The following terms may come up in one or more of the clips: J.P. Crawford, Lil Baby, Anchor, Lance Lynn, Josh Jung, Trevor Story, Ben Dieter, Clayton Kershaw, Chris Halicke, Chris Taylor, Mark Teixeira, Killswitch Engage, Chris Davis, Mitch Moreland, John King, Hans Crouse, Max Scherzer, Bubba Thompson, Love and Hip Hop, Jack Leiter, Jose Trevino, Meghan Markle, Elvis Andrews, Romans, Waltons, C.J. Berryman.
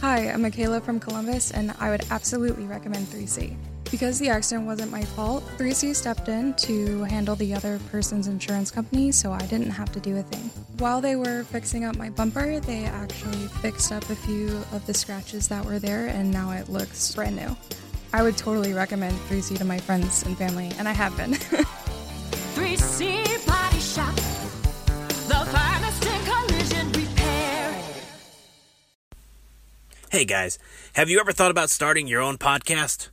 Hi, I'm Michaela from Columbus, and I would absolutely recommend 3C. Because the accident wasn't my fault, 3C stepped in to handle the other person's insurance company, so I didn't have to do a thing. While they were fixing up my bumper, they actually fixed up a few of the scratches that were there, and now it looks brand new. I would totally recommend 3C to my friends and family, and I have been. 3C Body Shop, the finest in collision repair. Hey guys, have you ever thought about starting your own podcast?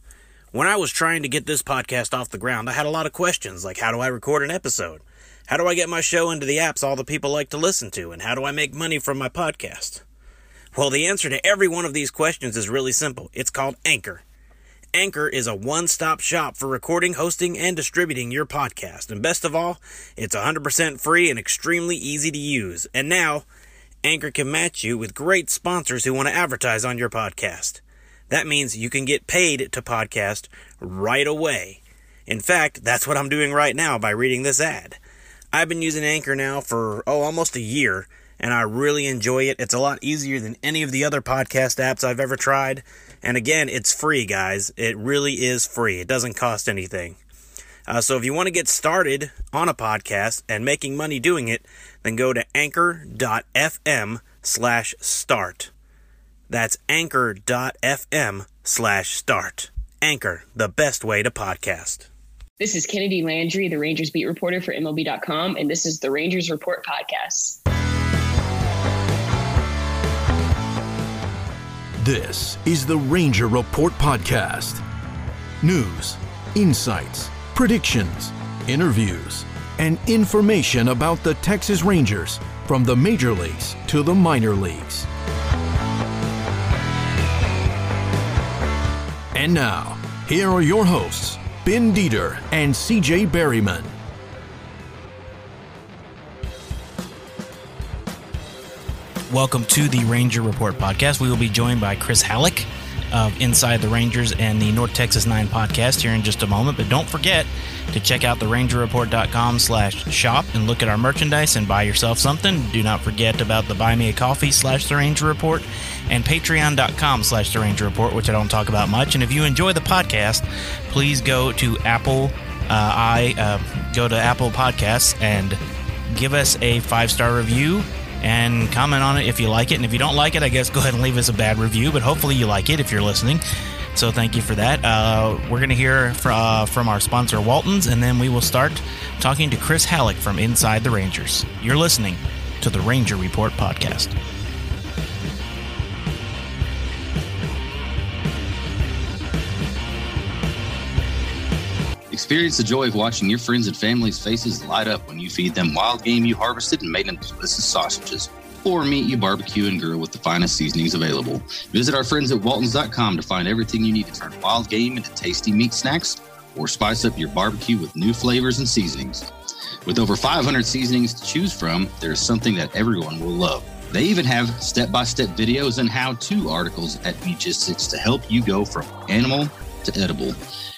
When I was trying to get this podcast off the ground, I had a lot of questions, like how do I record an episode? How do I get my show into the apps all the people like to listen to? And how do I make money from my podcast? Well, the answer to every one of these questions is really simple. It's called Anchor. Anchor is a one-stop shop for recording, hosting, and distributing your podcast. And best of all, it's 100% free and extremely easy to use. And now, Anchor can match you with great sponsors who want to advertise on your podcast. That means you can get paid to podcast right away. In fact, that's what I'm doing right now by reading this ad. I've been using Anchor now for, almost a year, and I really enjoy it. It's a lot easier than any of the other podcast apps I've ever tried. And again, it's free, guys. It really is free. It doesn't cost anything. So if you want to get started on a podcast and making money doing it, then go to anchor.fm/start. That's anchor.fm/start. Anchor, the best way to podcast. This is Kennedy Landry, the Rangers beat reporter for MLB.com, and this is the Rangers Report Podcast. This is the Ranger Report Podcast. News, insights, predictions, interviews, and information about the Texas Rangers from the major leagues to the minor leagues. And now, here are your hosts, Ben Dieter and C.J. Berryman. Welcome to the Ranger Report Podcast. We will be joined by Chris Halicke of Inside the Rangers and the North Texas 9 podcast here in just a moment. But don't forget to check out therangerreport.com/shop and look at our merchandise and buy yourself something. Do not forget about the Buy Me a Coffee /The Ranger Report and patreon.com/The Ranger Report, which I don't talk about much. And if you enjoy the podcast, please go to Apple Podcasts and give us a 5-star review. And comment on it if you like it. And if you don't like it, I guess go ahead and leave us a bad review. But hopefully you like it if you're listening. So thank you for that. We're going to hear from our sponsor, Waltons. And then we will start talking to Chris Halicke from Inside the Rangers. You're listening to the Ranger Report Podcast. Experience the joy of watching your friends and family's faces light up when you feed them wild game you harvested and made into delicious sausages, or meat you barbecue and grill with the finest seasonings available. Visit our friends at Waltons.com to find everything you need to turn wild game into tasty meat snacks or spice up your barbecue with new flavors and seasonings. With over 500 seasonings to choose from, there's something that everyone will love. They even have step-by-step videos and how-to articles at Meat6 to help you go from animal to edible.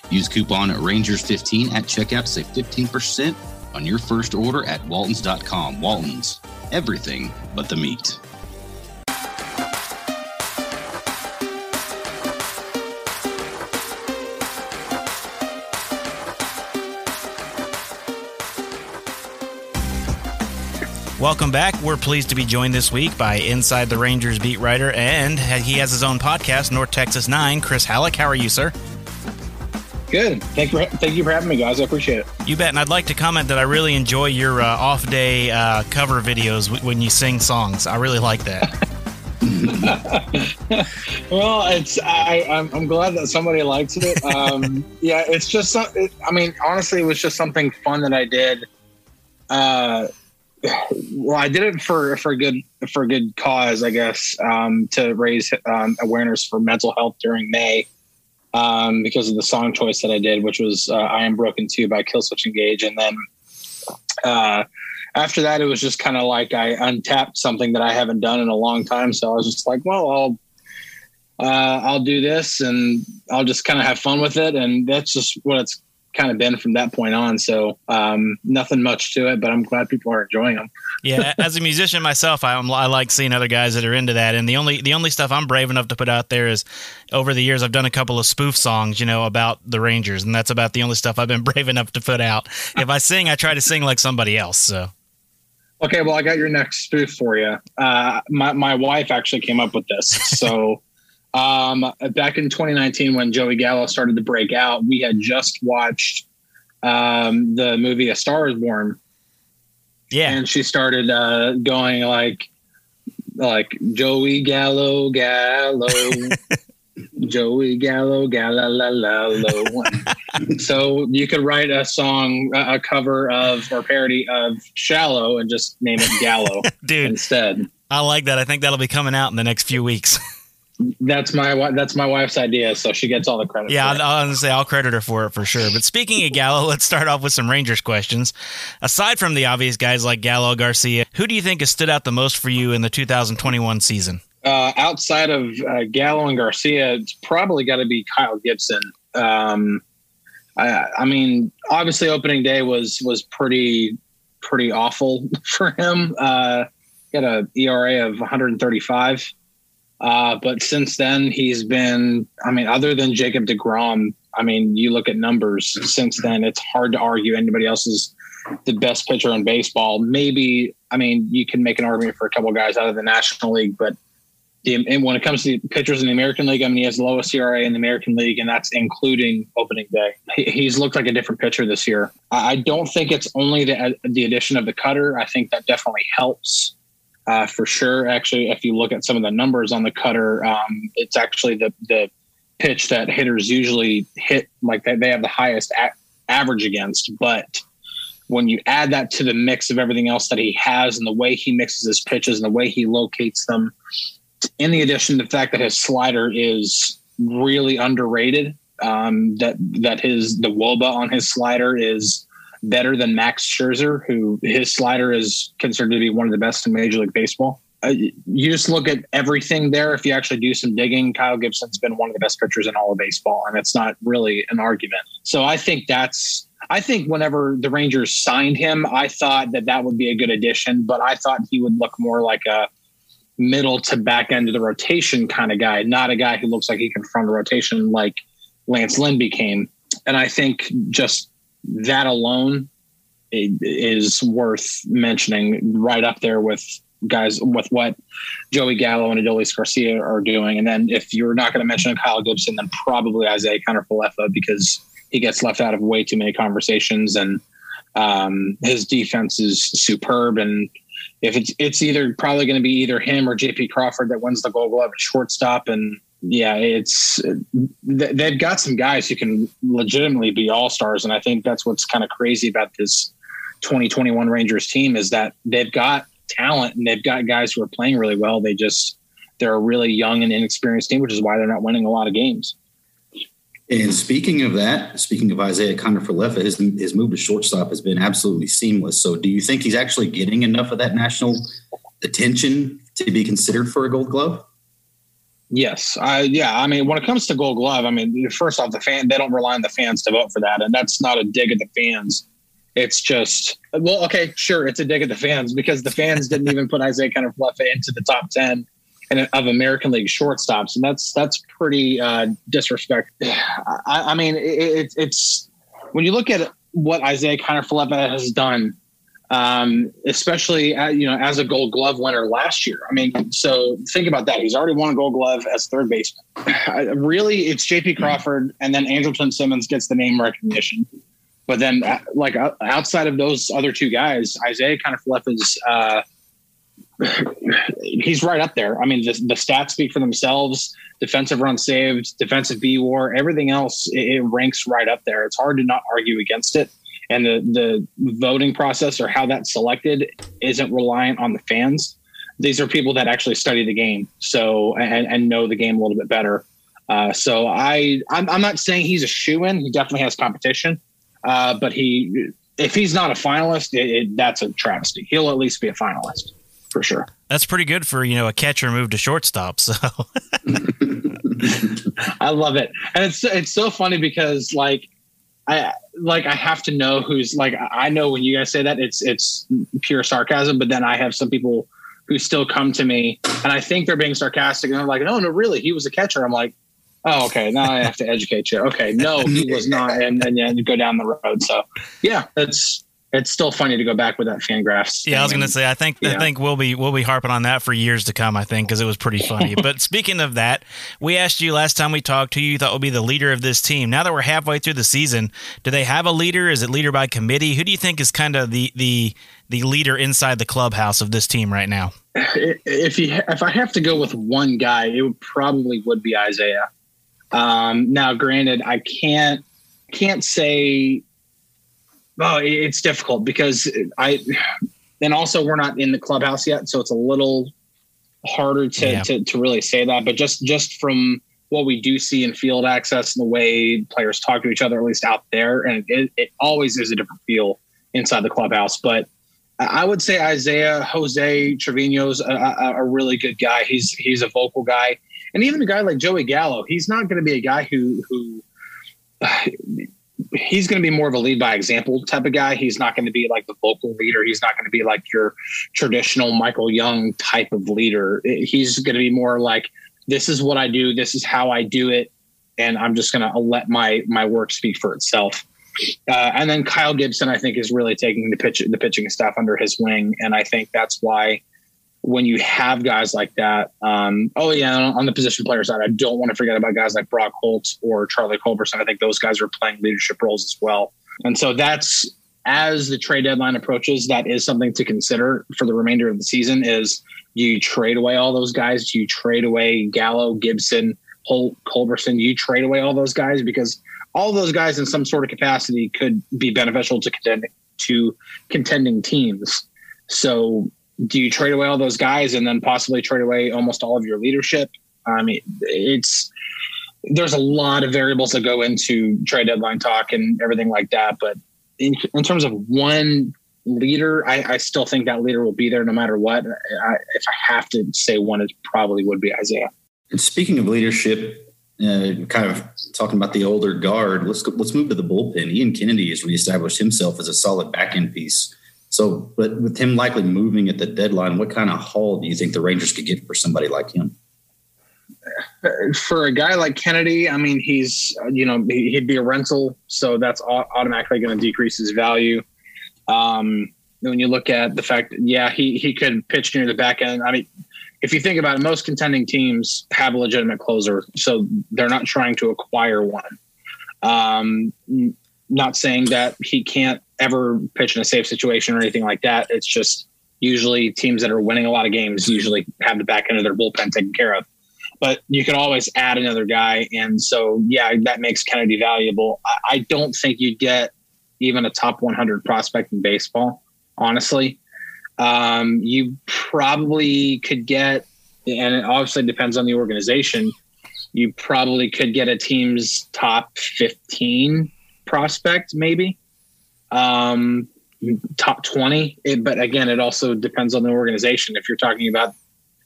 Use coupon Rangers15 at checkout to save 15% on your first order at Waltons.com. Waltons, everything but the meat. Welcome back. We're pleased to be joined this week by Inside the Rangers beat writer, and he has his own podcast, North Texas 9, Chris Halicke. How are you, sir? Good. Thank you for having me, guys. I appreciate it. You bet. And I'd like to comment that I really enjoy your off-day cover videos when you sing songs. I really like that. Well, I'm glad that somebody likes it. Yeah, it's just honestly, it was just something fun that I did. I did it for a good cause, I guess, to raise awareness for mental health during May. Because of the song choice that I did, which was I Am Broken Too by Killswitch Engage. And then after that, it was just kind of like I untapped something that I haven't done in a long time. So I was just like, well, I'll do this and I'll just kind of have fun with it. And that's just what it's kind of been from that point on. So nothing much to it, but I'm glad people are enjoying them. Yeah, as a musician myself, I like seeing other guys that are into that. And the only stuff I'm brave enough to put out there is, over the years, I've done a couple of spoof songs, about the Rangers, and that's about the only stuff I've been brave enough to put out. If I sing, I try to sing like somebody else. So. Okay, well, I got your next spoof for you. My wife actually came up with this. So back in 2019, when Joey Gallo started to break out, we had just watched the movie A Star Is Born. Yeah. And she started going like Joey Gallo, Gallo, Joey Gallo, Gallo, la, la, la. So you could write a song, a cover of or parody of Shallow, and just name it Gallo Dude, instead. I like that. I think that'll be coming out in the next few weeks. That's my wife's idea, so she gets all the credit. Yeah, I'll credit her for it for sure. But speaking of Gallo, let's start off with some Rangers questions. Aside from the obvious guys like Gallo, Garcia, who do you think has stood out the most for you in the 2021 season? Outside of Gallo and Garcia, it's probably got to be Kyle Gibson. I mean, obviously, opening day was pretty awful for him. He had an ERA of 135. But since then, he's been, other than Jacob deGrom, you look at numbers since then, it's hard to argue anybody else is the best pitcher in baseball. Maybe, you can make an argument for a couple of guys out of the National League, but and when it comes to pitchers in the American League, he has the lowest ERA in the American League, and that's including opening day. He's looked like a different pitcher this year. I don't think it's only the addition of the cutter. I think that definitely helps. For sure. Actually, if you look at some of the numbers on the cutter, it's actually the pitch that hitters usually hit, like they have the highest average against. But when you add that to the mix of everything else that he has and the way he mixes his pitches and the way he locates them, in the addition to the fact that his slider is really underrated, that the WOBA on his slider is better than Max Scherzer, who his slider is considered to be one of the best in Major League Baseball. You just look at everything there. If you actually do some digging, Kyle Gibson's been one of the best pitchers in all of baseball, and it's not really an argument. So I think whenever the Rangers signed him, I thought that would be a good addition, but I thought he would look more like a middle to back end of the rotation kind of guy, not a guy who looks like he can front a rotation like Lance Lynn became. And I think just that alone is worth mentioning, right up there with guys with what Joey Gallo and Adolis Garcia are doing. And then if you're not going to mention Kyle Gibson, then probably Isaiah Kiner-Falefa, because he gets left out of way too many conversations, and his defense is superb. And if it's either probably going to be either him or J.P. Crawford that wins the Gold Glove at shortstop. And yeah, they've got some guys who can legitimately be all-stars, and I think that's what's kind of crazy about this 2021 Rangers team, is that they've got talent and they've got guys who are playing really well. They're a really young and inexperienced team, which is why they're not winning a lot of games. And speaking of Isaiah Kiner-Falefa, his move to shortstop has been absolutely seamless. So do you think he's actually getting enough of that national attention to be considered for a Gold Glove? Yes. When it comes to Gold Glove, first off, they don't rely on the fans to vote for that. And that's not a dig at the fans. It's just, well, okay, sure, it's a dig at the fans, because the fans didn't even put Isaiah Kiner-Falefa into the top 10 of American League shortstops, and that's pretty disrespectful. It's when you look at what Isaiah Kiner-Falefa has done, especially as a Gold Glove winner last year. So think about that. He's already won a Gold Glove as third baseman. Really, it's J.P. Crawford, and then Andrelton Simmons gets the name recognition. But then, outside of those other two guys, Isaiah Kiner-Falefa is. He's right up there. The stats speak for themselves. Defensive runs saved, defensive BWAR, everything else, it ranks right up there. It's hard to not argue against it. And the voting process, or how that's selected, isn't reliant on the fans. These are people that actually study the game, and know the game a little bit better. So I'm not saying he's a shoo-in. He definitely has competition, but if he's not a finalist, that's a travesty. He'll at least be a finalist. For sure. That's pretty good for, a catcher move to shortstop. So I love it. And it's so funny because like, I have to know who's like, I know when you guys say that it's pure sarcasm, but then I have some people who still come to me and I think they're being sarcastic and they're like, no, really. He was a catcher. I'm like, oh, okay. Now I have to educate you. Okay. No, he was not. And then you go down the road. So yeah, it's still funny to go back with that Fangraphs. Yeah, I was going to say, I think we'll be harping on that for years to come, I think, because it was pretty funny. But speaking of that, we asked you last time we talked who you thought would be the leader of this team. Now that we're halfway through the season, do they have a leader? Is it leader by committee? Who do you think is kind of the leader inside the clubhouse of this team right now? If I have to go with one guy, it would probably be Isaiah. Now, granted, I can't say... Oh, it's difficult because and also we're not in the clubhouse yet. So it's a little harder to really say that, but just from what we do see in field access and the way players talk to each other, at least out there. And it always is a different feel inside the clubhouse, but I would say Jose Trevino's a really good guy. He's a vocal guy. And even a guy like Joey Gallo, he's not going to be a guy who he's going to be more of a lead by example type of guy. He's not going to be like the vocal leader. He's not going to be like your traditional Michael Young type of leader. He's going to be more like, this is what I do. This is how I do it. And I'm just going to let my work speak for itself. And then Kyle Gibson, I think, is really taking the pitching staff under his wing. And I think that's why when you have guys like that, on the position player side, I don't want to forget about guys like Brock Holtz or Charlie Culberson. I think those guys are playing leadership roles as well. And so that's, as the trade deadline approaches, that is something to consider for the remainder of the season is, do you trade away all those guys? Do you trade away Gallo, Gibson, Holt, Culberson? Do you trade away all those guys? Because all those guys in some sort of capacity could be beneficial to contending teams. So do you trade away all those guys and then possibly trade away almost all of your leadership? I mean, there's a lot of variables that go into trade deadline talk and everything like that. But in terms of one leader, I still think that leader will be there no matter what. If I have to say one, it probably would be Isaiah. And speaking of leadership, kind of talking about the older guard, let's move to the bullpen. Ian Kennedy has reestablished himself as a solid back-end piece. So, but with him likely moving at the deadline, what kind of haul do you think the Rangers could get for somebody like him? For a guy like Kennedy, I mean, he'd be a rental, so that's automatically going to decrease his value. When you look at the fact that, he could pitch near the back end. I mean, if you think about it, most contending teams have a legitimate closer, so they're not trying to acquire one. Not saying that he can't ever pitch in a safe situation or anything like that. It's just usually teams that are winning a lot of games usually have the back end of their bullpen taken care of, but you can always add another guy. And so, that makes Kennedy valuable. I don't think you get even a top 100 prospect in baseball. Honestly, you probably could get, and it obviously depends on the organization. You probably could get a team's top 15 prospect, maybe. Top 20, but again, it also depends on the organization. If you're talking about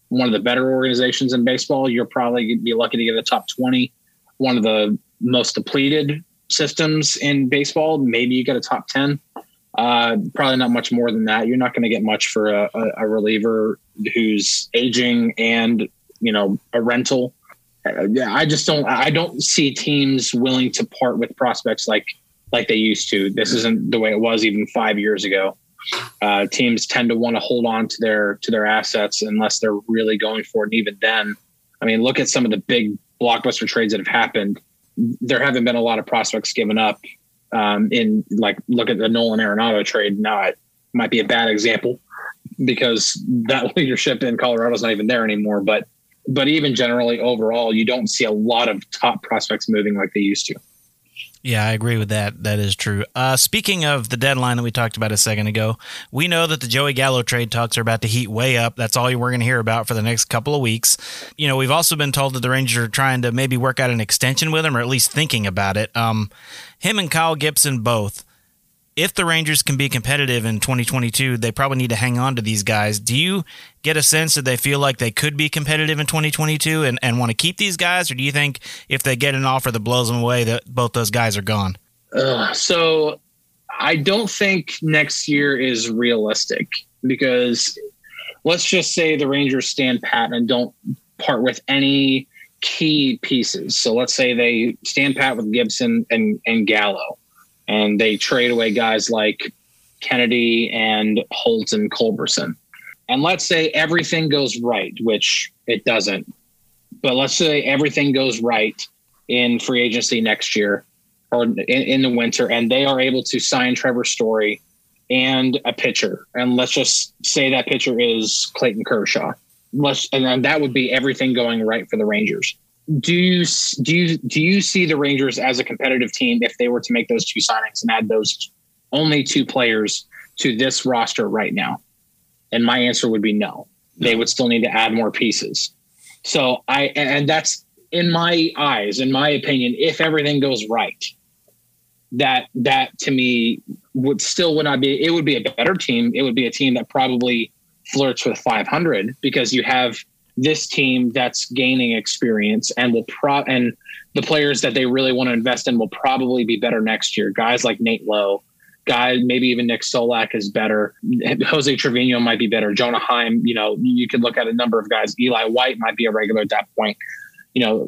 one of the better organizations in baseball, you're probably going to be lucky to get a top 20. One of the most depleted systems in baseball, maybe you get a top 10. Probably not much more than that. You're not going to get much for a reliever who's aging and, a rental. I don't see teams willing to part with prospects like they used to. This isn't the way it was even 5 years ago. Teams tend to want to hold on to their assets unless they're really going for it. And even then, I mean, look at some of the big blockbuster trades that have happened. There haven't been a lot of prospects given up. Look at the Nolan Arenado trade. Now it might be a bad example because that leadership in Colorado is not even there anymore. But even generally overall, you don't see a lot of top prospects moving like they used to. Yeah, I agree with that. That is true. Speaking of the deadline that we talked about a second ago, we know that the Joey Gallo trade talks are about to heat way up. That's all we're going to hear about for the next couple of weeks. We've also been told that the Rangers are trying to maybe work out an extension with him, or at least thinking about it. Him and Kyle Gibson both. If the Rangers can be competitive in 2022, they probably need to hang on to these guys. Do you get a sense that they feel like they could be competitive in 2022 and want to keep these guys? Or do you think if they get an offer that blows them away, that both those guys are gone? So I don't think next year is realistic, because let's just say the Rangers stand pat and don't part with any key pieces. So let's say they stand pat with Gibson and Gallo, and they trade away guys like Kennedy and Holtz and Culberson. And let's say everything goes right, which it doesn't. But let's say everything goes right in free agency next year or in the winter, and they are able to sign Trevor Story and a pitcher. And let's just say that pitcher is Clayton Kershaw. And that would be everything going right for the Rangers. Do you see the Rangers as a competitive team if they were to make those two signings and add those only two players to this roster right now? And my answer would be no. They would still need to add more pieces. So and that's in my eyes, in my opinion, if everything goes right, that to me it would be a better team. It would be a team that probably flirts with 500, because you have this team that's gaining experience and and the players that they really want to invest in will probably be better next year. Guys like Nate Lowe, maybe even Nick Solak is better. Jose Trevino might be better. Jonah Heim, you could look at a number of guys. Eli White might be a regular at that point.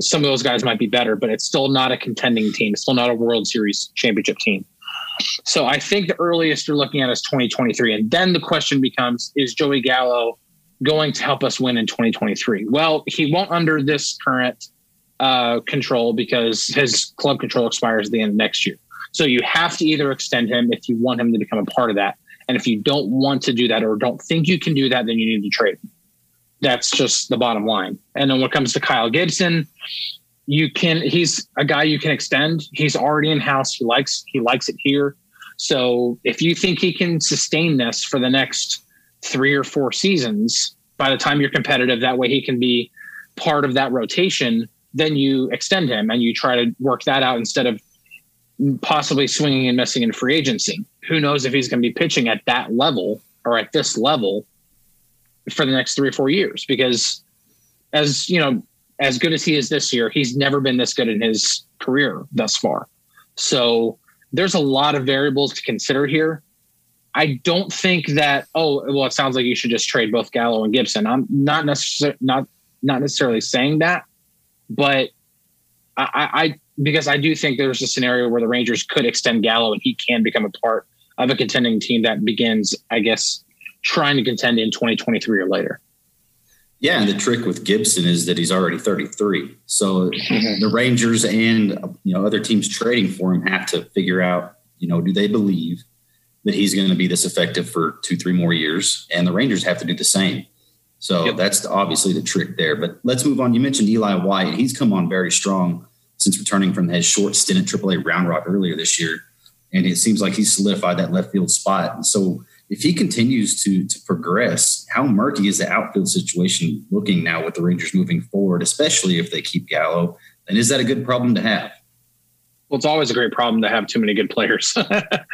Some of those guys might be better, but it's still not a contending team. It's still not a World Series championship team. So I think the earliest you're looking at is 2023. And then the question becomes, is Joey Gallo going to help us win in 2023? Well, he won't under this current control, because his club control expires at the end of next year. So you have to either extend him if you want him to become a part of that. And if you don't want to do that or don't think you can do that, then you need to trade him. That's just the bottom line. And then when it comes to Kyle Gibson, he's a guy you can extend. He's already in house. He likes it here. So if you think he can sustain this for the next 3 or 4 seasons, by the time you're competitive, that way he can be part of that rotation, then you extend him and you try to work that out instead of possibly swinging and missing in free agency. Who knows if he's going to be pitching at that level or at this level for the next 3 or 4 years, because as good as he is this year, he's never been this good in his career thus far. So there's a lot of variables to consider here. I don't think that, it sounds like you should just trade both Gallo and Gibson. I'm not necessarily saying that, but I because I do think there's a scenario where the Rangers could extend Gallo and he can become a part of a contending team that begins, I guess, trying to contend in 2023 or later. Yeah, and the trick with Gibson is that he's already 33. So the Rangers and other teams trading for him have to figure out, do they believe that he's going to be this effective for 2-3 more years? And the Rangers have to do the same. So That's obviously the trick there. But let's move on. You mentioned Eli White. He's come on very strong since returning from his short stint at AAA Round Rock earlier this year. And it seems like he's solidified that left field spot. And so if he continues to progress, how murky is the outfield situation looking now with the Rangers moving forward, especially if they keep Gallo? And is that a good problem to have? Well, it's always a great problem to have too many good players. But,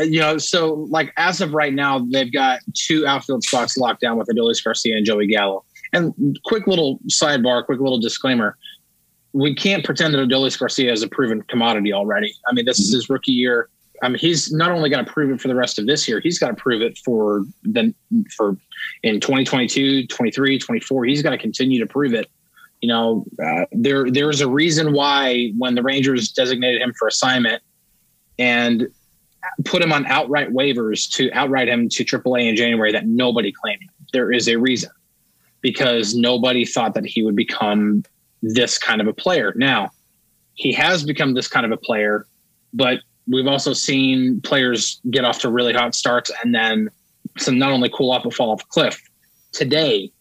as of right now, they've got 2 outfield spots locked down with Adolis Garcia and Joey Gallo. And quick little sidebar, quick little disclaimer. We can't pretend that Adolis Garcia is a proven commodity already. I mean, this is his rookie year. I mean, he's not only got to prove it for the rest of this year, he's got to prove it for in 2022, 23, 24. He's got to continue to prove it. There's a reason why when the Rangers designated him for assignment and put him on outright waivers to outright him to AAA in January, that nobody claimed him. There is a reason, because nobody thought that he would become this kind of a player. Now, he has become this kind of a player, but we've also seen players get off to really hot starts and then some not only cool off but fall off a cliff. Today,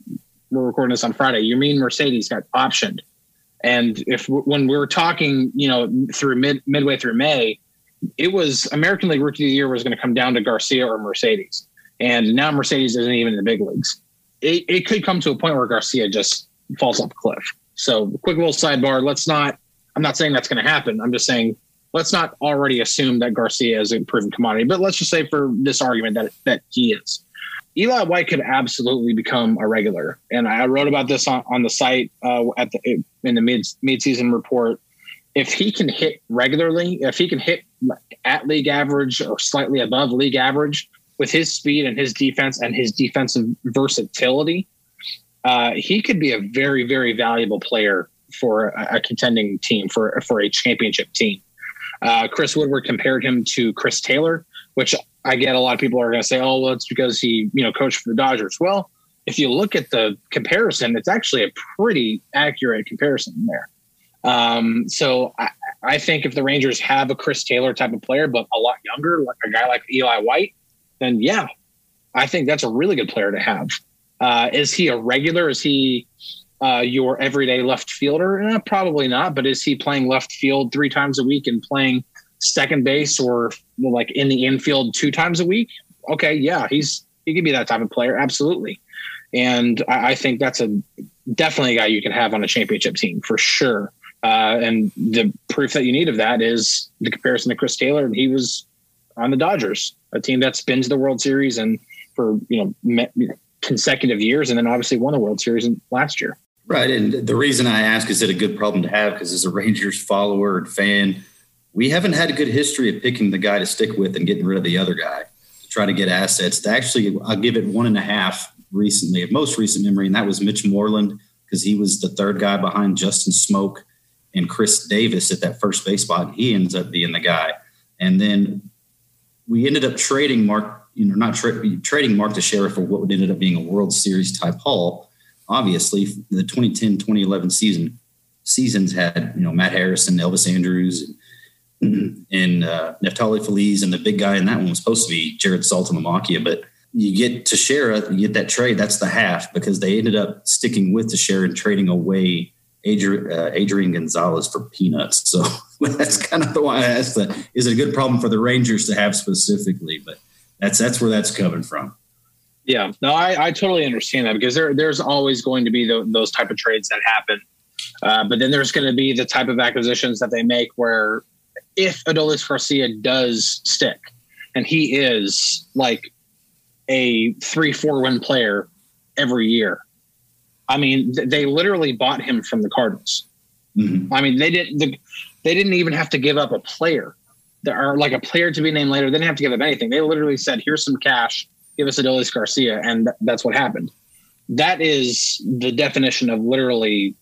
we're recording this on Friday, Yermín Mercedes got optioned. And when we were talking, through midway through May, it was American League Rookie of the Year was going to come down to Garcia or Mercedes. And now Mercedes isn't even in the big leagues. It could come to a point where Garcia just falls off a cliff. So quick little sidebar. I'm not saying that's going to happen. I'm just saying, let's not already assume that Garcia is a proven commodity, but let's just say for this argument that he is. Eli White could absolutely become a regular. And I wrote about this on the site in the mid-season report if he can hit regularly, if he can hit at league average or slightly above league average with his speed and his defense and his defensive versatility, he could be a very, very valuable player for a contending team, for a championship team. Chris Woodward compared him to Chris Taylor, which I get a lot of people are going to say, oh, well, it's because he, you know, coached for the Dodgers. Well, if you look at the comparison, it's actually a pretty accurate comparison there. So I think if the Rangers have a Chris Taylor type of player, but a lot younger, like a guy like Eli White, then yeah, I think that's a really good player to have. Is he a regular? Is he your everyday left fielder? Probably not. But is he playing left field 3 times a week and playing second base or like in the infield 2 times a week? Okay, yeah, he could be that type of player, absolutely. And I think that's definitely a guy you can have on a championship team for sure. And the proof that you need of that is the comparison to Chris Taylor. He was on the Dodgers, a team that's been to the World Series and for consecutive years, and then obviously won the World Series last year. Right, and the reason I ask, is it a good problem to have? Because as a Rangers follower and fan, we haven't had a good history of picking the guy to stick with and getting rid of the other guy to try to get assets. Actually, I'll give it 1.5 recently, of most recent memory, and that was Mitch Moreland, because he was the third guy behind Justin Smoke and Chris Davis at that first base spot, and he ends up being the guy. And then we ended up trading Mark Teixeira for what ended up being a World Series type haul. Obviously, the 2010-2011 seasons had, Matt Harrison, Elvis Andrews, and Neftali Feliz, and the big guy in that one was supposed to be Jared Saltamamakia. But you get Teixeira, you get that trade, that's the half, because they ended up sticking with Teixeira and trading away Adrian Gonzalez for peanuts. So that's kind of why I asked that. Is it a good problem for the Rangers to have specifically? But that's where that's coming from. Yeah, no, I totally understand that, because there's always going to be those type of trades that happen. But then there's going to be the type of acquisitions that they make where if Adolis Garcia does stick and he is like a 3-4-win player every year. I mean, they literally bought him from the Cardinals. Mm-hmm. I mean, they didn't even have to give up a player. There are like a player to be named later. They didn't have to give up anything. They literally said, here's some cash, give us Adolis Garcia. And that's what happened. That is the definition of literally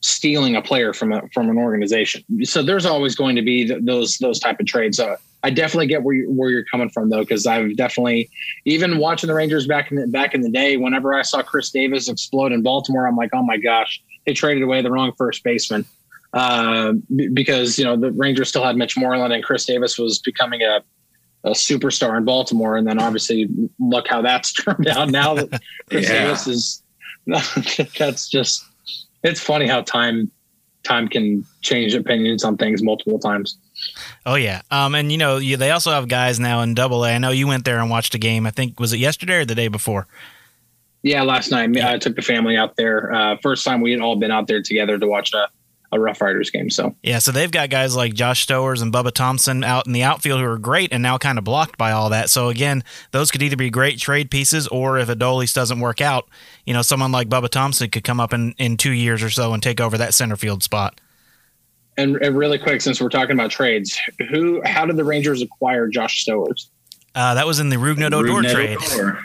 stealing a player from an organization. So there's always going to be those type of trades. I definitely get where you're coming from, though, because I've definitely, even watching the Rangers back in the day, whenever I saw Chris Davis explode in Baltimore, I'm like, oh my gosh, they traded away the wrong first baseman, because the Rangers still had Mitch Moreland and Chris Davis was becoming a superstar in Baltimore, and then obviously look how that's turned out now that Chris Davis is. That's just, it's funny how time can change opinions on things multiple times. Oh, yeah. And, they also have guys now in Double-A. I know you went there and watched a game. I think, was it yesterday or the day before? Yeah, last night. Yeah. I took the family out there. First time we had all been out there together to watch a Rough Riders game. So yeah, so they've got guys like Josh Stowers and Bubba Thompson out in the outfield who are great and now kind of blocked by all that. So again, those could either be great trade pieces, or if Adolis doesn't work out, someone like Bubba Thompson could come up in 2 years or so and take over that center field spot. And really quick, since we're talking about trades, how did the Rangers acquire Josh Stowers? That was in the Rougned Odor trade.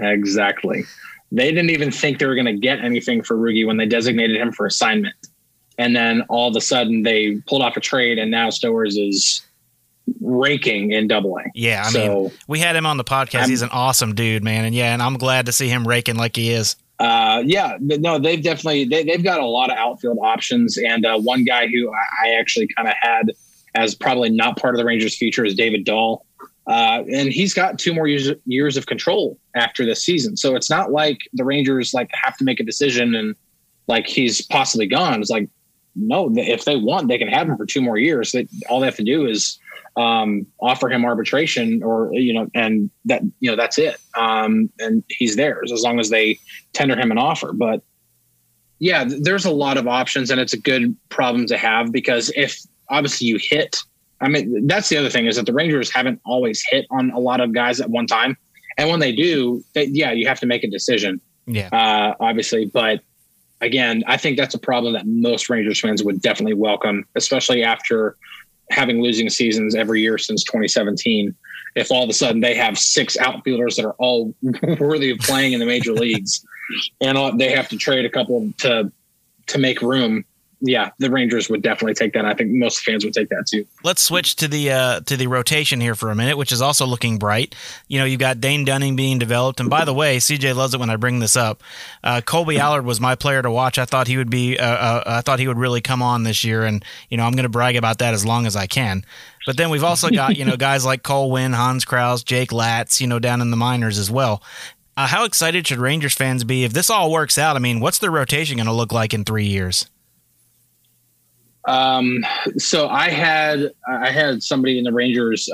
Exactly. They didn't even think they were going to get anything for Rougie when they designated him for assignment. And then all of a sudden they pulled off a trade, and now Stowers is raking in Double-A. Yeah, I mean, we had him on the podcast. He's an awesome dude, man. And yeah, and I'm glad to see him raking like he is. They've definitely, they've got a lot of outfield options. And one guy who I actually kind of had as probably not part of the Rangers' future is David Dahl. And he's got 2 more years of control after this season. So it's not like the Rangers have to make a decision and he's possibly gone. It's like, no, if they want, they can have him for 2 more years. All they have to do is offer him arbitration, or and that that's it. And he's theirs as long as they tender him an offer. But yeah, there's a lot of options, and it's a good problem to have, because if obviously you hit, that's the other thing, is that the Rangers haven't always hit on a lot of guys at one time, and when they do, you have to make a decision. Obviously, but again, I think that's a problem that most Rangers fans would definitely welcome, especially after having losing seasons every year since 2017. If all of a sudden they have six outfielders that are all worthy of playing in the major leagues and they have to trade a couple to make room. Yeah, the Rangers would definitely take that. I think most fans would take that too. Let's switch to the rotation here for a minute, which is also looking bright. You know, you've got Dane Dunning being developed. And by the way, CJ loves it when I bring this up. Colby Allard was my player to watch. I thought he would be, I thought he would really come on this year. And, you know, I'm going to brag about that as long as I can. But then we've also got, you know, guys like Cole Wynn, Hans Crouse, Jake Latz, you know, down in the minors as well. How excited should Rangers fans be if this all works out? I mean, what's their rotation going to look like in 3 years? So I had somebody in the Rangers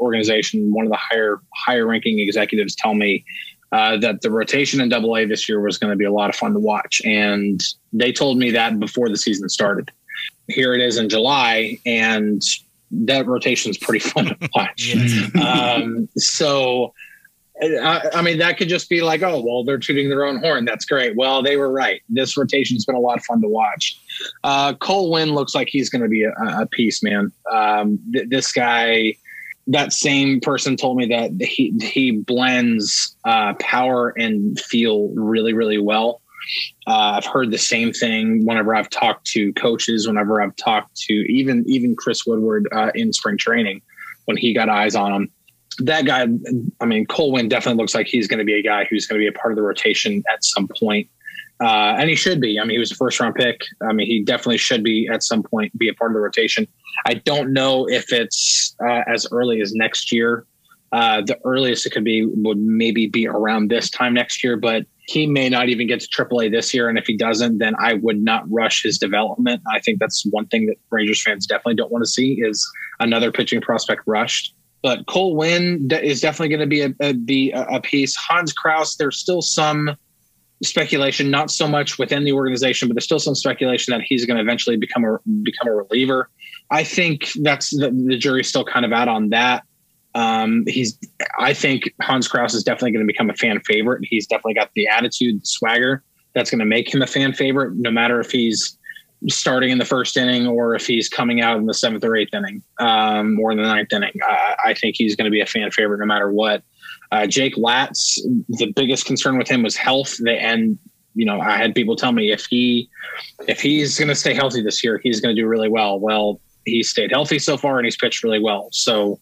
organization, one of the higher ranking executives, tell me that the rotation in Double A this year was going to be a lot of fun to watch, and they told me that before the season started. Here it is in July, and that rotation is pretty fun to watch. So. I mean, that could just be like, oh, well, they're tooting their own horn. That's great. Well, they were right. This rotation's been a lot of fun to watch. Cole Wynn looks like he's going to be a piece, man. This guy, that same person told me that he blends power and feel really, really well. I've heard the same thing whenever I've talked to coaches, whenever I've talked to even Chris Woodward in spring training when he got eyes on him. That guy, I mean, Cole Wynn definitely looks like he's going to be a guy who's going to be a part of the rotation at some point. And he should be. I mean, he was a first-round pick. I mean, he definitely should be at some point be a part of the rotation. I don't know if it's as early as next year. The earliest it could be would maybe be around this time next year, but he may not even get to AAA this year. And if he doesn't, then I would not rush his development. I think that's one thing that Rangers fans definitely don't want to see is another pitching prospect rushed. But Cole Wynn is definitely going to be a piece. Hans Crouse, there's still some speculation, not so much within the organization, but there's still some speculation that he's going to eventually become a reliever. I think that's the jury's still kind of out on that. I think Hans Crouse is definitely going to become a fan favorite. He's definitely got the attitude, the swagger that's going to make him a fan favorite, no matter if he's starting in the first inning or if he's coming out in the 7th or 8th inning or in the 9th inning. I think he's going to be a fan favorite no matter what. Jake Latz, the biggest concern with him was health. I had people tell me if he's going to stay healthy this year, he's going to do really well. Well, he stayed healthy so far and he's pitched really well. So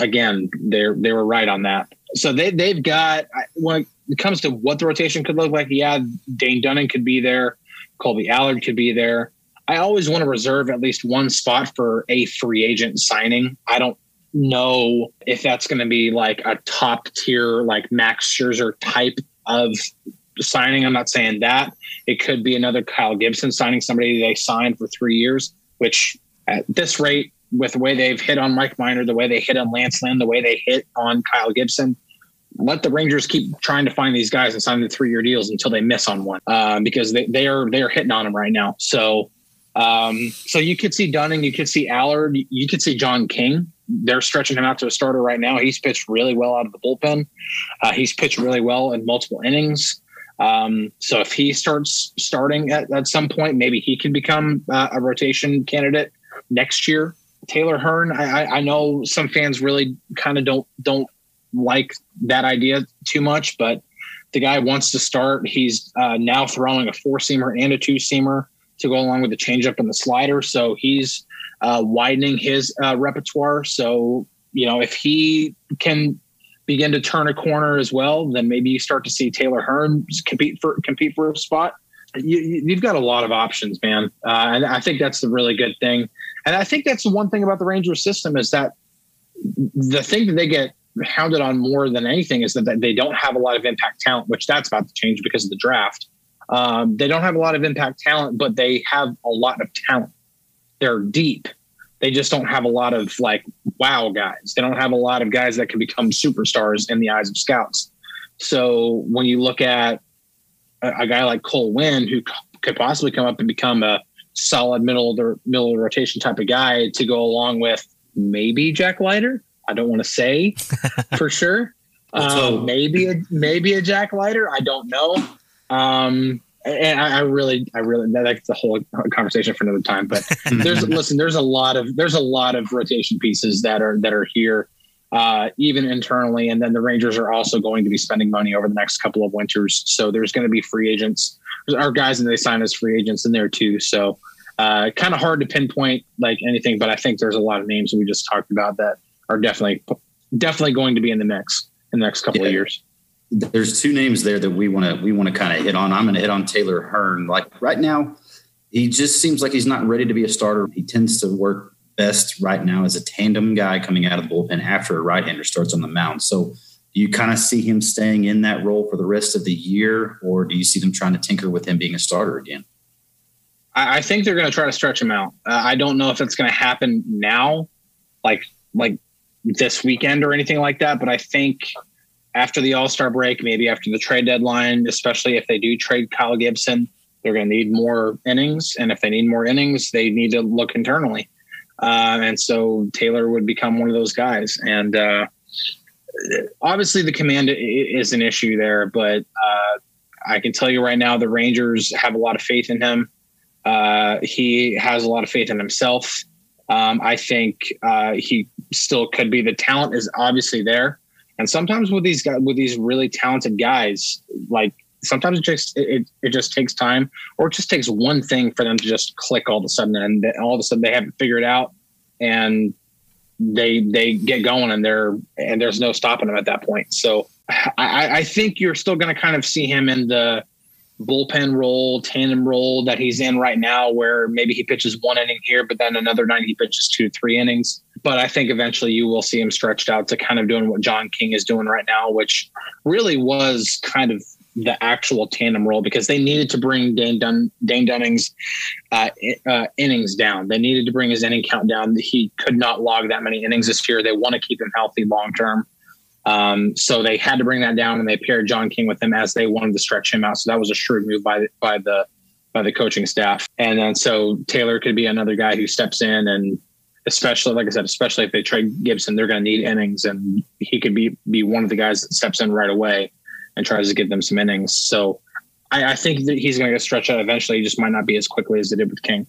again, they were right on that. So they've got, when it comes to what the rotation could look like, yeah, Dane Dunning could be there. Colby Allard could be there. I always want to reserve at least one spot for a free agent signing. I don't know if that's going to be like a top tier, like Max Scherzer type of signing. I'm not saying that. It could be another Kyle Gibson signing, somebody they signed for 3 years, which at this rate, with the way they've hit on Mike Minor, the way they hit on Lance Lynn, the way they hit on Kyle Gibson, let the Rangers keep trying to find these guys and sign the 3-year deals until they miss on one, because they are hitting on them right now. So, so you could see Dunning, you could see Allard, you could see John King. They're stretching him out to a starter right now. He's pitched really well out of the bullpen. He's pitched really well in multiple innings. So if he starts starting at some point, maybe he can become a rotation candidate next year. Taylor Hearn, I know some fans really kind of don't like that idea too much, but the guy wants to start. He's now throwing a 4-seamer and a 2-seamer to go along with the changeup and the slider. So he's widening his repertoire. So, you know, if he can begin to turn a corner as well, then maybe you start to see Taylor Hearn compete for a spot. You've got a lot of options, man. And I think that's the really good thing. And I think that's the one thing about the Rangers system is that the thing that they get hounded on more than anything is that they don't have a lot of impact talent, which that's about to change because of the draft. They don't have a lot of impact talent, but they have a lot of talent. They're deep. They just don't have a lot of like wow guys. They don't have a lot of guys that can become superstars in the eyes of scouts. So when you look at a guy like Cole Wynn, who could possibly come up and become a solid middle of the rotation type of guy to go along with maybe Jack Leiter, I don't want to say for sure. Maybe a Jack Leiter. I don't know. and I really, that's a whole conversation for another time, but there's a lot of rotation pieces that are here, even internally. And then the Rangers are also going to be spending money over the next couple of winters. So there's going to be free agents. There are guys that they sign as free agents in there too. So kind of hard to pinpoint like anything, but I think there's a lot of names we just talked about that are definitely going to be in the mix in the next couple of years. There's two names there that we want to kind of hit on. I'm going to hit on Taylor Hearn. Like right now, he just seems like he's not ready to be a starter. He tends to work best right now as a tandem guy coming out of the bullpen after a right-hander starts on the mound. So do you kind of see him staying in that role for the rest of the year, or do you see them trying to tinker with him being a starter again? I think they're going to try to stretch him out. I don't know if it's going to happen now, like this weekend or anything like that, but I think after the All-Star break, maybe after the trade deadline, especially if they do trade Kyle Gibson, they're going to need more innings. And if they need more innings, they need to look internally. And so Taylor would become one of those guys. And obviously the command is an issue there, but I can tell you right now, the Rangers have a lot of faith in him. He has a lot of faith in himself. I think he still could be. The talent is obviously there. And sometimes with these really talented guys, like sometimes it just takes time, or it just takes one thing for them to just click all of a sudden, and all of a sudden they have it figured out, and they get going, and there's no stopping them at that point. So I think you're still going to kind of see him in the bullpen role, tandem role that he's in right now, where maybe he pitches one inning here, but then another night he pitches 2 to 3 innings. But I think eventually you will see him stretched out to kind of doing what John King is doing right now, which really was kind of the actual tandem role, because they needed to bring Dane Dunning's innings down. They needed to bring his inning count down. He could not log that many innings this year. They want to keep him healthy long-term. So they had to bring that down, and they paired John King with him as they wanted to stretch him out. So that was a shrewd move by the coaching staff. And then so Taylor could be another guy who steps in, and especially, like I said, especially if they trade Gibson, they're going to need innings, and he could be one of the guys that steps in right away and tries to give them some innings. So I think that he's going to get stretched out eventually. He just might not be as quickly as they did with King.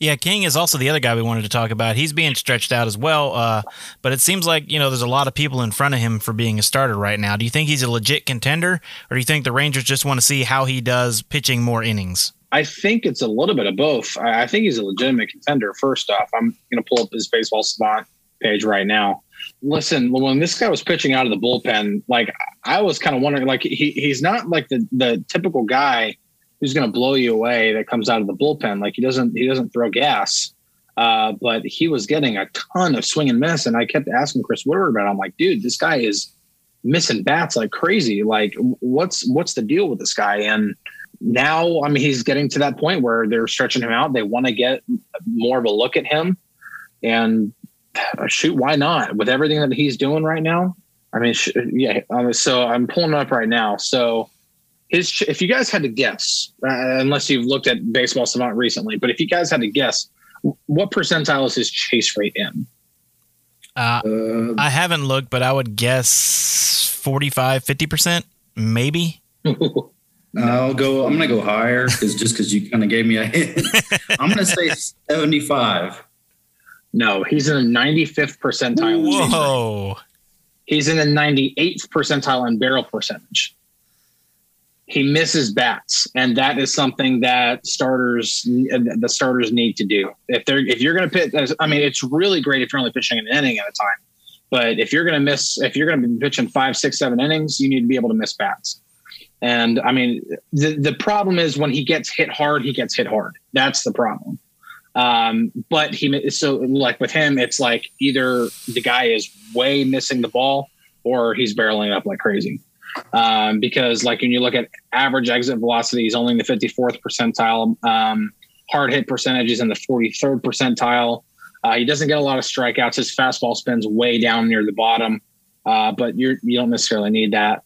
Yeah, King is also the other guy we wanted to talk about. He's being stretched out as well, but it seems like, you know, there's a lot of people in front of him for being a starter right now. Do you think he's a legit contender, or do you think the Rangers just want to see how he does pitching more innings? I think it's a little bit of both. I think he's a legitimate contender, first off. I'm going to pull up his Baseball Savant page right now. Listen, when this guy was pitching out of the bullpen, like, I was kind of wondering, like, he's not like the typical guy who's going to blow you away that comes out of the bullpen. Like, he doesn't throw gas, but he was getting a ton of swing and miss. And I kept asking Chris Woodward about it. I'm like, dude, this guy is missing bats like crazy. Like, what's the deal with this guy? And now, I mean, he's getting to that point where they're stretching him out. They want to get more of a look at him, and shoot, why not? With everything that he's doing right now. I mean, yeah. So I'm pulling up right now. So if you guys had to guess, unless you've looked at Baseball Savant recently, but if you guys had to guess, what percentile is his chase rate in? I haven't looked, but I would guess 45, 50%, maybe. I'm going to go higher, because you kind of gave me a hint. I'm going to say 75. No, he's in the 95th percentile. Whoa. He's in the 98th percentile in barrel percentage. He misses bats, and that is something that the starters need to do. If you're going to pitch, I mean, it's really great if you're only pitching an inning at a time, but if you're going to be pitching 5, 6, 7 innings, you need to be able to miss bats. And I mean, the problem is when he gets hit hard, he gets hit hard. That's the problem. But like with him, it's like either the guy is way missing the ball, or he's barreling up like crazy. Because like when you look at average exit velocity, he's only in the 54th percentile. Hard hit percentage is in the 43rd percentile. He doesn't get a lot of strikeouts. His fastball spins way down near the bottom, but you don't necessarily need that.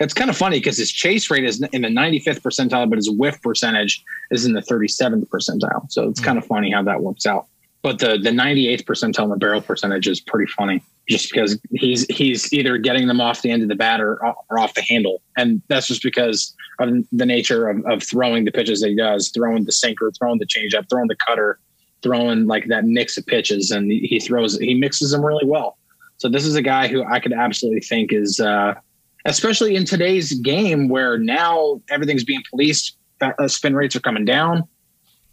It's kind of funny because his chase rate is in the 95th percentile, but his whiff percentage is in the 37th percentile. So it's kind of funny how that works out. But the 98th percentile and the barrel percentage is pretty funny. just because he's either getting them off the end of the bat or off the handle. And that's just because of the nature of throwing the pitches that he does, throwing the sinker, throwing the changeup, throwing the cutter, throwing like that mix of pitches. And he mixes them really well. So this is a guy who I could absolutely think is, especially in today's game where now everything's being policed, spin rates are coming down.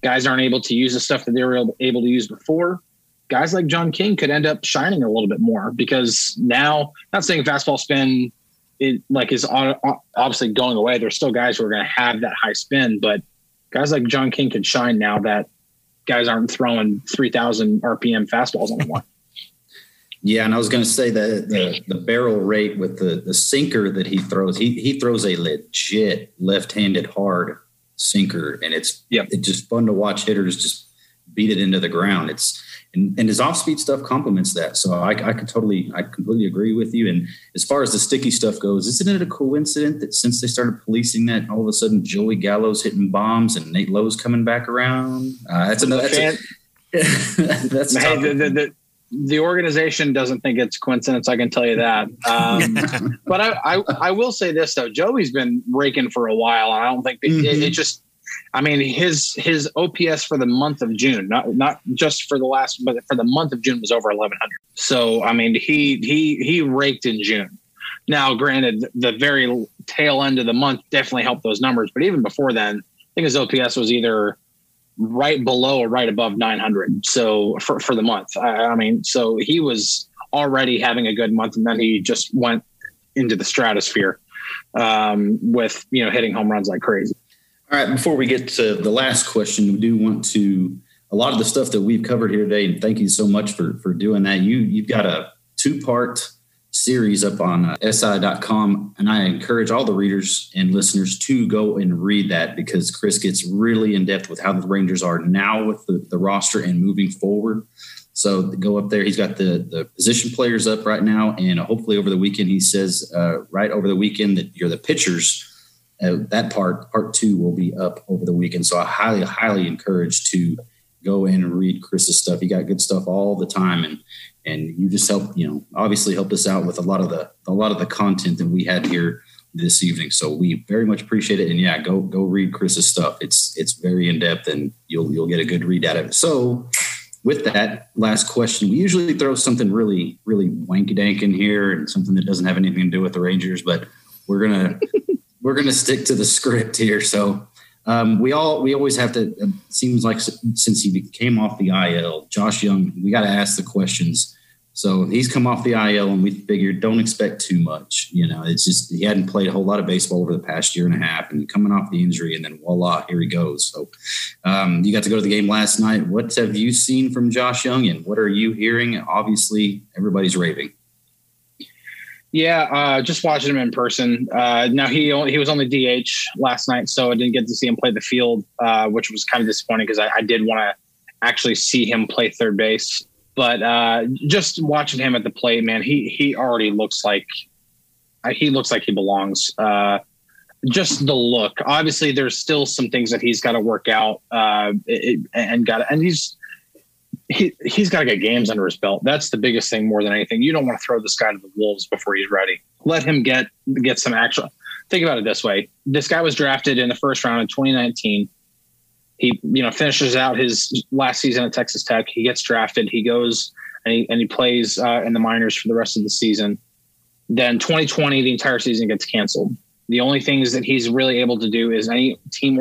Guys aren't able to use the stuff that they were able to use before. Guys like John King could end up shining a little bit more because now, not saying fastball spin is obviously going away. There's still guys who are going to have that high spin, but guys like John King can shine now that guys aren't throwing 3,000 RPM fastballs anymore. Yeah, and I was going to say that the barrel rate with the sinker that he throws, he throws a legit left-handed hard sinker, and it's just fun to watch hitters just beat it into the ground. And his off-speed stuff complements that. So I completely agree with you. And as far as the sticky stuff goes, isn't it a coincidence that since they started policing that, all of a sudden Joey Gallo's hitting bombs and Nate Lowe's coming back around? The organization doesn't think it's coincidence. I can tell you that. But I will say this though, Joey's been raking for a while. I don't think his OPS for the month of June, not just for the last, but for the month of June was over 1,100. So, I mean, he raked in June. Now, granted, the very tail end of the month definitely helped those numbers. But even before then, I think his OPS was either right below or right above 900. So for the month, so he was already having a good month, and then he just went into the stratosphere with, hitting home runs like crazy. All right, before we get to the last question, we do want to – a lot of the stuff that we've covered here today, and thank you so much for doing that. You've got a 2-part series up on SI.com, and I encourage all the readers and listeners to go and read that because Chris gets really in-depth with how the Rangers are now with the roster and moving forward. So go up there. He's got the position players up right now, and hopefully over the weekend he says right over the weekend that you're the pitchers – that part 2 will be up over the weekend. So I highly encourage to go in and read Chris's stuff. He got good stuff all the time. And you just obviously helped us out with a lot of the content that we had here this evening. So we very much appreciate it. And yeah, go read Chris's stuff. It's very in-depth and you'll get a good read out of it. So with that last question, we usually throw something really, really wanky dank in here and something that doesn't have anything to do with the Rangers, but we're going to, we're going to stick to the script here. So we always have to, it seems like since he came off the IL, Josh Jung, we got to ask the questions. So he's come off the IL and we figured don't expect too much. It's just, he hadn't played a whole lot of baseball over the past year and a half and coming off the injury and then voila, here he goes. So you got to go to the game last night. What have you seen from Josh Jung and what are you hearing? Obviously everybody's raving. Yeah, just watching him in person. Now, he was only DH last night, so I didn't get to see him play the field, which was kind of disappointing because I did want to actually see him play third base. But just watching him at the plate, man, he already looks like he belongs. Just the look. Obviously, there's still some things that he's got to work out He's got to get games under his belt. That's the biggest thing more than anything. You don't want to throw this guy to the wolves before he's ready. Let him get some action. Think about it this way. This guy was drafted in the first round in 2019. He finishes out his last season at Texas Tech. He gets drafted. He goes and he plays in the minors for the rest of the season. Then 2020, the entire season gets canceled. The only things that he's really able to do is any team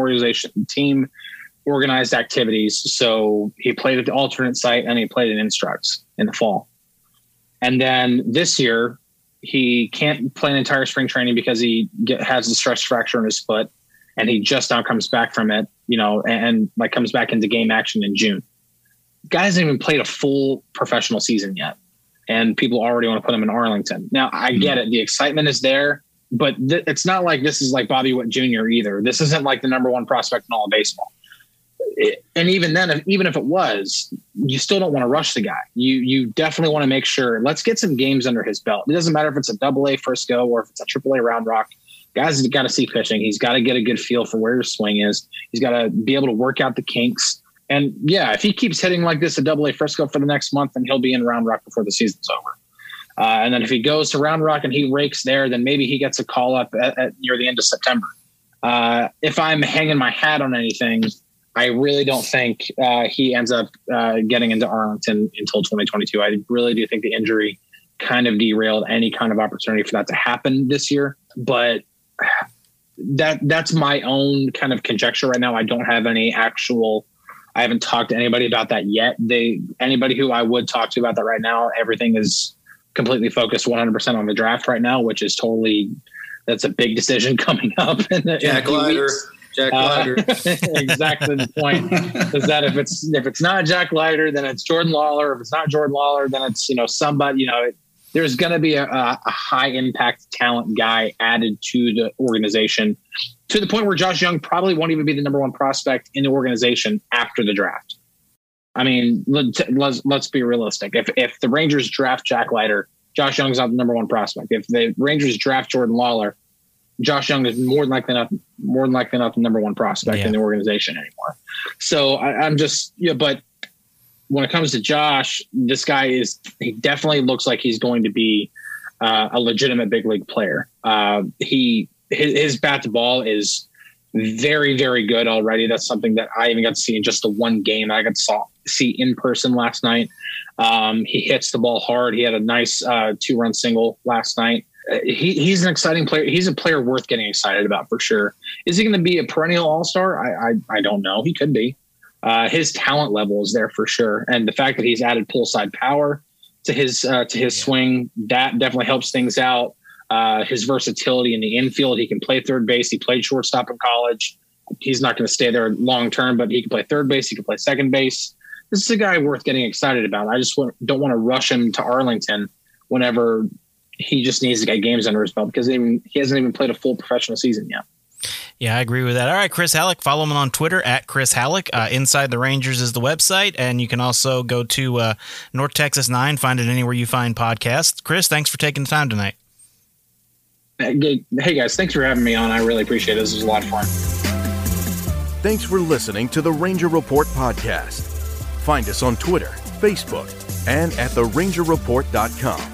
organized activities. So he played at the alternate site and he played at Instructs in the fall. And then this year he can't play an entire spring training because he has a stress fracture in his foot and he just now comes back from it, and comes back into game action in June. Guy hasn't even played a full professional season yet. And people already want to put him in Arlington. Now I get it. The excitement is there, but it's not like this is like Bobby Witt Jr. either. This isn't like the number one prospect in all of baseball. And even then, even if it was, you still don't want to rush the guy. You definitely want to make sure, let's get some games under his belt. It doesn't matter if it's a double-A Frisco or if it's a triple-A Round Rock. Guys have got to see pitching. He's got to get a good feel for where his swing is. He's got to be able to work out the kinks. And, yeah, if he keeps hitting like this at double-A Frisco for the next month, then he'll be in Round Rock before the season's over. And then if he goes to Round Rock and he rakes there, then maybe he gets a call up at near the end of September. If I'm hanging my hat on anything, I really don't think he ends up getting into Arlington until 2022. I really do think the injury kind of derailed any kind of opportunity for that to happen this year. But that's my own kind of conjecture right now. I don't have any actual – I haven't talked to anybody about that yet. Anybody who I would talk to about that right now, everything is completely focused 100% on the draft right now, which is totally – that's a big decision coming up. Jack Leiter. Exactly the point is that if it's not Jack Leiter, then it's Jordan Lawler. If it's not Jordan Lawler, then it's, somebody, there's going to be a high impact talent guy added to the organization to the point where Josh Jung probably won't even be the number one prospect in the organization after the draft. I mean, let's be realistic. If the Rangers draft Jack Leiter, Josh Jung's not the number one prospect. If the Rangers draft Jordan Lawler, Josh Jung is more than likely not the number one prospect in the organization anymore. So I'm just, but when it comes to Josh, this guy he definitely looks like he's going to be a legitimate big league player. His bat to ball is very, very good already. That's something that I even got to see in just the one game I got to see in person last night. He hits the ball hard. He had a nice 2-run single last night. He's an exciting player. He's a player worth getting excited about for sure. Is he going to be a perennial all-star? I don't know. He could be. His talent level is there for sure. And the fact that he's added pull-side power to his swing, that definitely helps things out. His versatility in the infield. He can play third base. He played shortstop in college. He's not going to stay there long-term, but he can play third base. He can play second base. This is a guy worth getting excited about. I just don't want to rush him to Arlington whenever – he just needs to get games under his belt because he hasn't even played a full professional season yet. Yeah, I agree with that. All right, Chris Halicke, follow him on Twitter at Chris Halicke. Inside the Rangers is the website, and you can also go to North Texas 9, find it anywhere you find podcasts. Chris, thanks for taking the time tonight. Hey, guys, thanks for having me on. I really appreciate it. This was a lot of fun. Thanks for listening to the Ranger Report podcast. Find us on Twitter, Facebook, and at therangerreport.com.